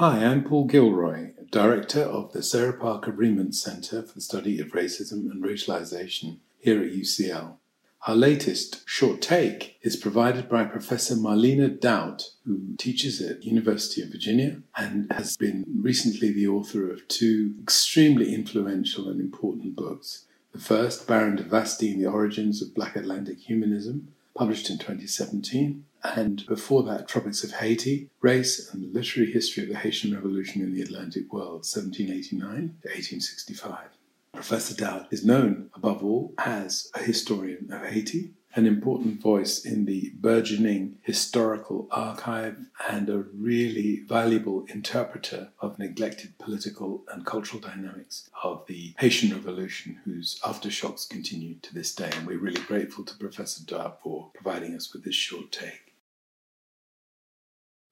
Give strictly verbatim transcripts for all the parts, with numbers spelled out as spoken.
Hi, I'm Paul Gilroy, Director of the Sarah Parker Riemann Center for the Study of Racism and Racialization here at U C L. Our latest short take is provided by Professor Marlena Daut, who teaches at the University of Virginia and has been recently the author of two extremely influential and important books. The first, Baron de Vastey and the Origins of Black Atlantic Humanism, published in twenty seventeen, and before that, Tropics of Haiti, Race and the Literary History of the Haitian Revolution in the Atlantic World, seventeen eighty-nine to eighteen sixty-five. Professor Daut is known, above all, as a historian of Haiti, an important voice in the burgeoning historical archive and a really valuable interpreter of neglected political and cultural dynamics of the Haitian Revolution, whose aftershocks continue to this day. And we're really grateful to Professor Daut for providing us with this short take.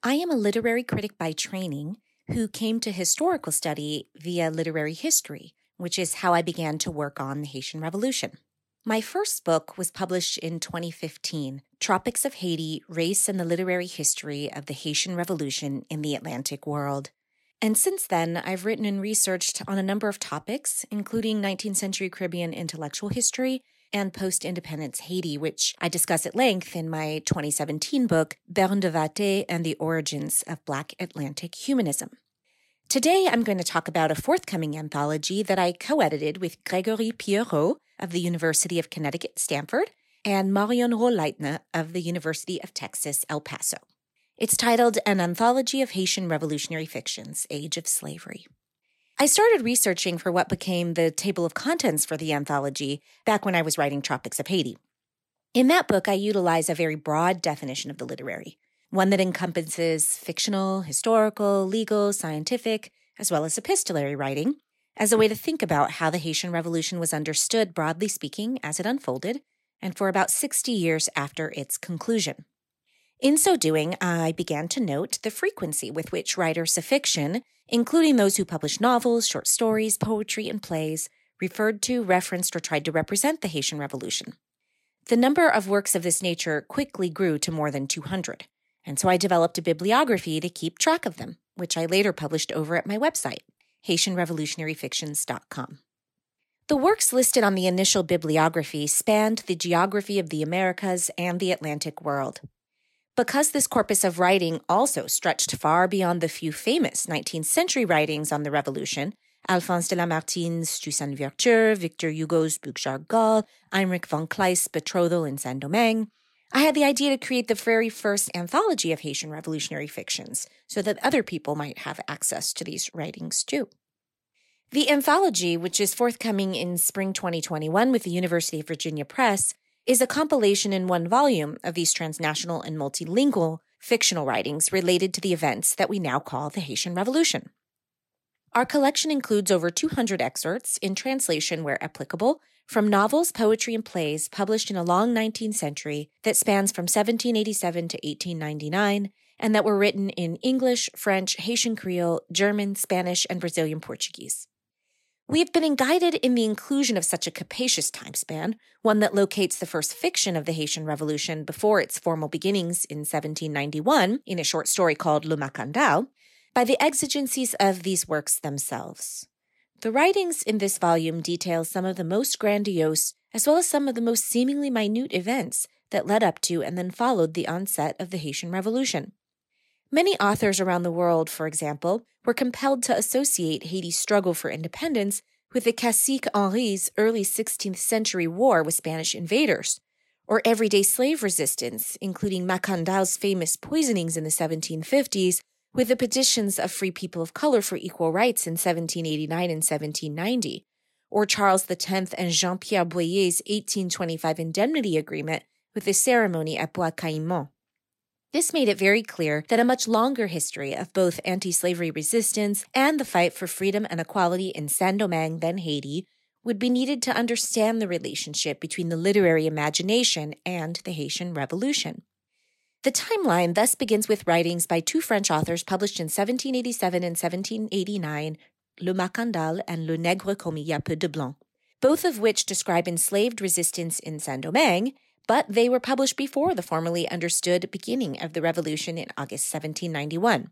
I am a literary critic by training who came to historical study via literary history, which is how I began to work on the Haitian Revolution. My first book was published in twenty fifteen, Tropics of Haiti, Race and the Literary History of the Haitian Revolution in the Atlantic World. And since then, I've written and researched on a number of topics, including nineteenth century Caribbean intellectual history and post-independence Haiti, which I discuss at length in my twenty seventeen book, Baron de Vastey and the Origins of Black Atlantic Humanism. Today, I'm going to talk about a forthcoming anthology that I co-edited with Gregory Pierrot of the University of Connecticut, Stanford, and Marion Rohleitner of the University of Texas, El Paso. It's titled An Anthology of Haitian Revolutionary Fictions, Age of Slavery. I started researching for what became the table of contents for the anthology back when I was writing Tropics of Haiti. In that book, I utilize a very broad definition of the literary, one that encompasses fictional, historical, legal, scientific, as well as epistolary writing, as a way to think about how the Haitian Revolution was understood, broadly speaking, as it unfolded, and for about sixty years after its conclusion. In so doing, I began to note the frequency with which writers of fiction, including those who publish novels, short stories, poetry, and plays, referred to, referenced, or tried to represent the Haitian Revolution. The number of works of this nature quickly grew to more than two hundred. And so I developed a bibliography to keep track of them, which I later published over at my website, Haitian Revolutionary Fictions dot com. The works listed on the initial bibliography spanned the geography of the Americas and the Atlantic world. Because this corpus of writing also stretched far beyond the few famous nineteenth century writings on the revolution, Alphonse de Lamartine's Toussaint Louverture, Victor Hugo's Bug-Jargal, Heinrich von Kleist's Betrothal in Saint-Domingue, I had the idea to create the very first anthology of Haitian revolutionary fictions so that other people might have access to these writings too. The anthology, which is forthcoming in spring twenty twenty-one with the University of Virginia Press, is a compilation in one volume of these transnational and multilingual fictional writings related to the events that we now call the Haitian Revolution. Our collection includes over two hundred excerpts in translation where applicable, from novels, poetry, and plays published in a long nineteenth century that spans from seventeen eighty-seven to eighteen ninety-nine and that were written in English, French, Haitian Creole, German, Spanish, and Brazilian Portuguese. We have been guided in the inclusion of such a capacious time span, one that locates the first fiction of the Haitian Revolution before its formal beginnings in seventeen ninety-one in a short story called Le Macandal, by the exigencies of these works themselves. The writings in this volume detail some of the most grandiose, as well as some of the most seemingly minute events that led up to and then followed the onset of the Haitian Revolution. Many authors around the world, for example, were compelled to associate Haiti's struggle for independence with the Cacique Henri's early sixteenth century war with Spanish invaders, or everyday slave resistance, including Macandal's famous poisonings in the seventeen fifties, with the petitions of free people of color for equal rights in seventeen eighty-nine and seventeen ninety, or Charles the tenth and Jean Poyer's eighteen twenty-five indemnity agreement with the ceremony at Bois Caïman. This made it very clear that a much longer history of both anti-slavery resistance and the fight for freedom and equality in Saint-Domingue, then Haiti, would be needed to understand the relationship between the literary imagination and the Haitian Revolution. The timeline thus begins with writings by two French authors published in seventeen eighty-seven and seventeen eighty-nine, Le Macandal and Le Nègre Comme il y a peu de Blanc, both of which describe enslaved resistance in Saint-Domingue, but they were published before the formally understood beginning of the revolution in August seventeen ninety-one.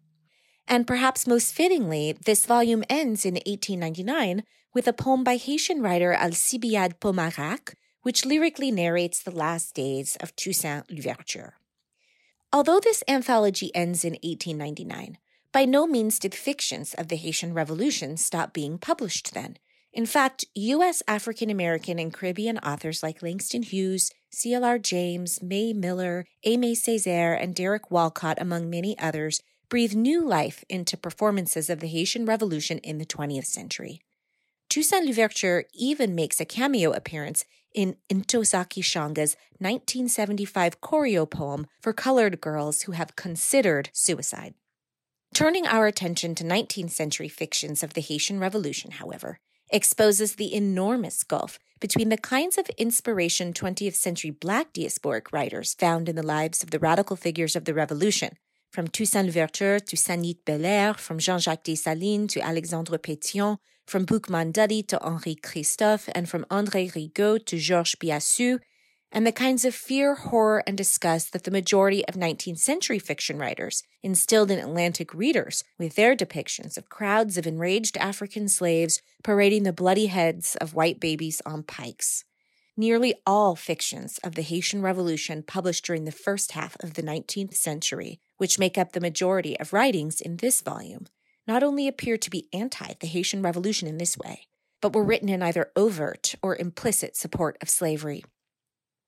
And perhaps most fittingly, this volume ends in eighteen ninety-nine with a poem by Haitian writer Alcibiade Pomarac, which lyrically narrates the last days of Toussaint Louverture. Although this anthology ends in eighteen ninety-nine, by no means did fictions of the Haitian Revolution stop being published then. In fact, U S African American and Caribbean authors like Langston Hughes, C L R James, May Miller, Aimé Césaire, and Derek Walcott, among many others, breathed new life into performances of the Haitian Revolution in the twentieth century. Toussaint Louverture even makes a cameo appearance in Ntozaki Shanga's nineteen seventy-five choreo poem for colored girls who have considered suicide. Turning our attention to nineteenth century fictions of the Haitian Revolution, however, exposes the enormous gulf between the kinds of inspiration twentieth century Black diasporic writers found in the lives of the radical figures of the Revolution, from Toussaint Louverture to Sanite Belair, from Jean-Jacques Dessalines to Alexandre Pétion, from Boukman Dutty to Henri Christophe, and from André Rigaud to Georges Biassou, and the kinds of fear, horror, and disgust that the majority of nineteenth century fiction writers instilled in Atlantic readers with their depictions of crowds of enraged African slaves parading the bloody heads of white babies on pikes. Nearly all fictions of the Haitian Revolution published during the first half of the nineteenth century, which make up the majority of writings in this volume, not only appear to be anti the Haitian Revolution in this way, but were written in either overt or implicit support of slavery.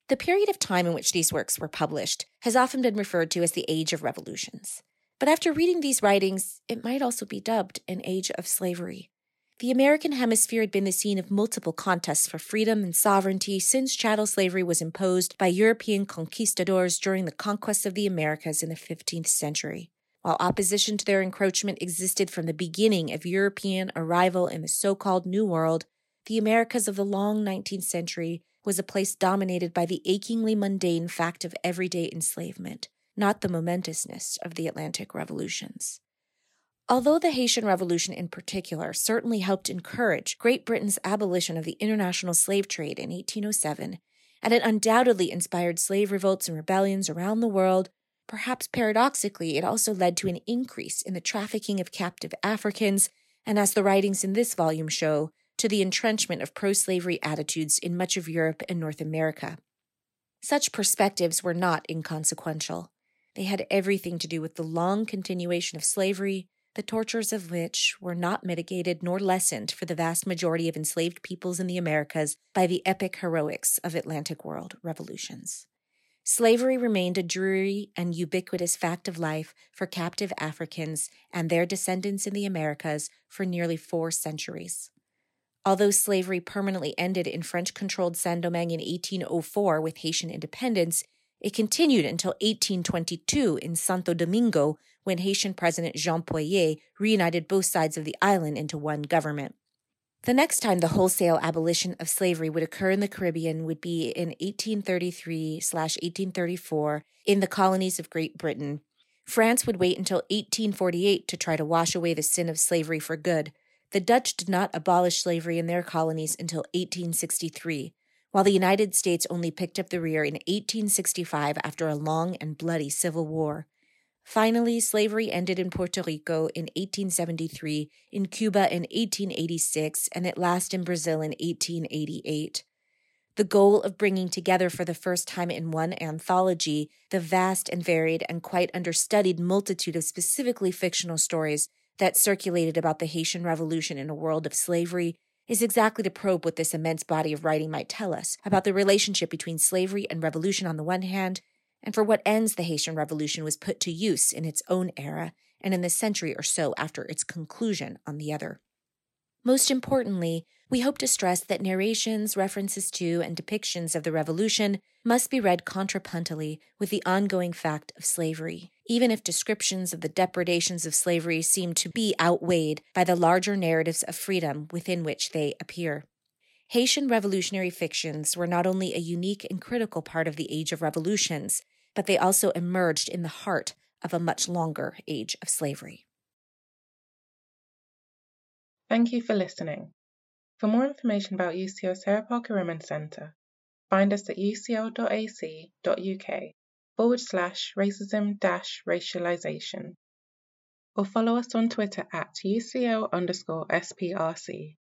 The period of time in which these works were published has often been referred to as the Age of Revolutions. But after reading these writings, it might also be dubbed an Age of Slavery. The American hemisphere had been the scene of multiple contests for freedom and sovereignty since chattel slavery was imposed by European conquistadors during the conquest of the Americas in the fifteenth century. While opposition to their encroachment existed from the beginning of European arrival in the so-called New World, the Americas of the long nineteenth century was a place dominated by the achingly mundane fact of everyday enslavement, not the momentousness of the Atlantic revolutions. Although the Haitian Revolution in particular certainly helped encourage Great Britain's abolition of the international slave trade in eighteen oh seven, and it undoubtedly inspired slave revolts and rebellions around the world, perhaps paradoxically, it also led to an increase in the trafficking of captive Africans, and as the writings in this volume show, to the entrenchment of pro-slavery attitudes in much of Europe and North America. Such perspectives were not inconsequential. They had everything to do with the long continuation of slavery, the tortures of which were not mitigated nor lessened for the vast majority of enslaved peoples in the Americas by the epic heroics of Atlantic world revolutions. Slavery remained a dreary and ubiquitous fact of life for captive Africans and their descendants in the Americas for nearly four centuries. Although slavery permanently ended in French-controlled Saint-Domingue in eighteen oh four with Haitian independence, it continued until eighteen twenty-two in Santo Domingo when Haitian President Jean Poyer reunited both sides of the island into one government. The next time the wholesale abolition of slavery would occur in the Caribbean would be in eighteen thirty-three to eighteen thirty-four in the colonies of Great Britain. France would wait until eighteen forty-eight to try to wash away the sin of slavery for good. The Dutch did not abolish slavery in their colonies until eighteen sixty-three, while the United States only picked up the rear in eighteen sixty-five after a long and bloody civil war. Finally, slavery ended in Puerto Rico in eighteen seventy-three, in Cuba in eighteen eighty-six, and at last in Brazil in eighteen eighty-eight. The goal of bringing together for the first time in one anthology the vast and varied and quite understudied multitude of specifically fictional stories that circulated about the Haitian Revolution in a world of slavery is exactly to probe what this immense body of writing might tell us about the relationship between slavery and revolution on the one hand, and for what ends the Haitian Revolution was put to use in its own era and in the century or so after its conclusion on the other. Most importantly, we hope to stress that narrations, references to, and depictions of the revolution must be read contrapuntally with the ongoing fact of slavery, even if descriptions of the depredations of slavery seem to be outweighed by the larger narratives of freedom within which they appear. Haitian revolutionary fictions were not only a unique and critical part of the Age of Revolutions, but they also emerged in the heart of a much longer age of slavery. Thank you for listening. For more information about U C L Sarah Parker Riemann Center, find us at ucl.ac.uk forward slash racism dash racialization or follow us on Twitter at UCL underscore SPRC.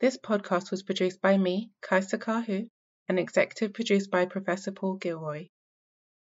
This podcast was produced by me, Kaisa Kahu, and executive produced by Professor Paul Gilroy.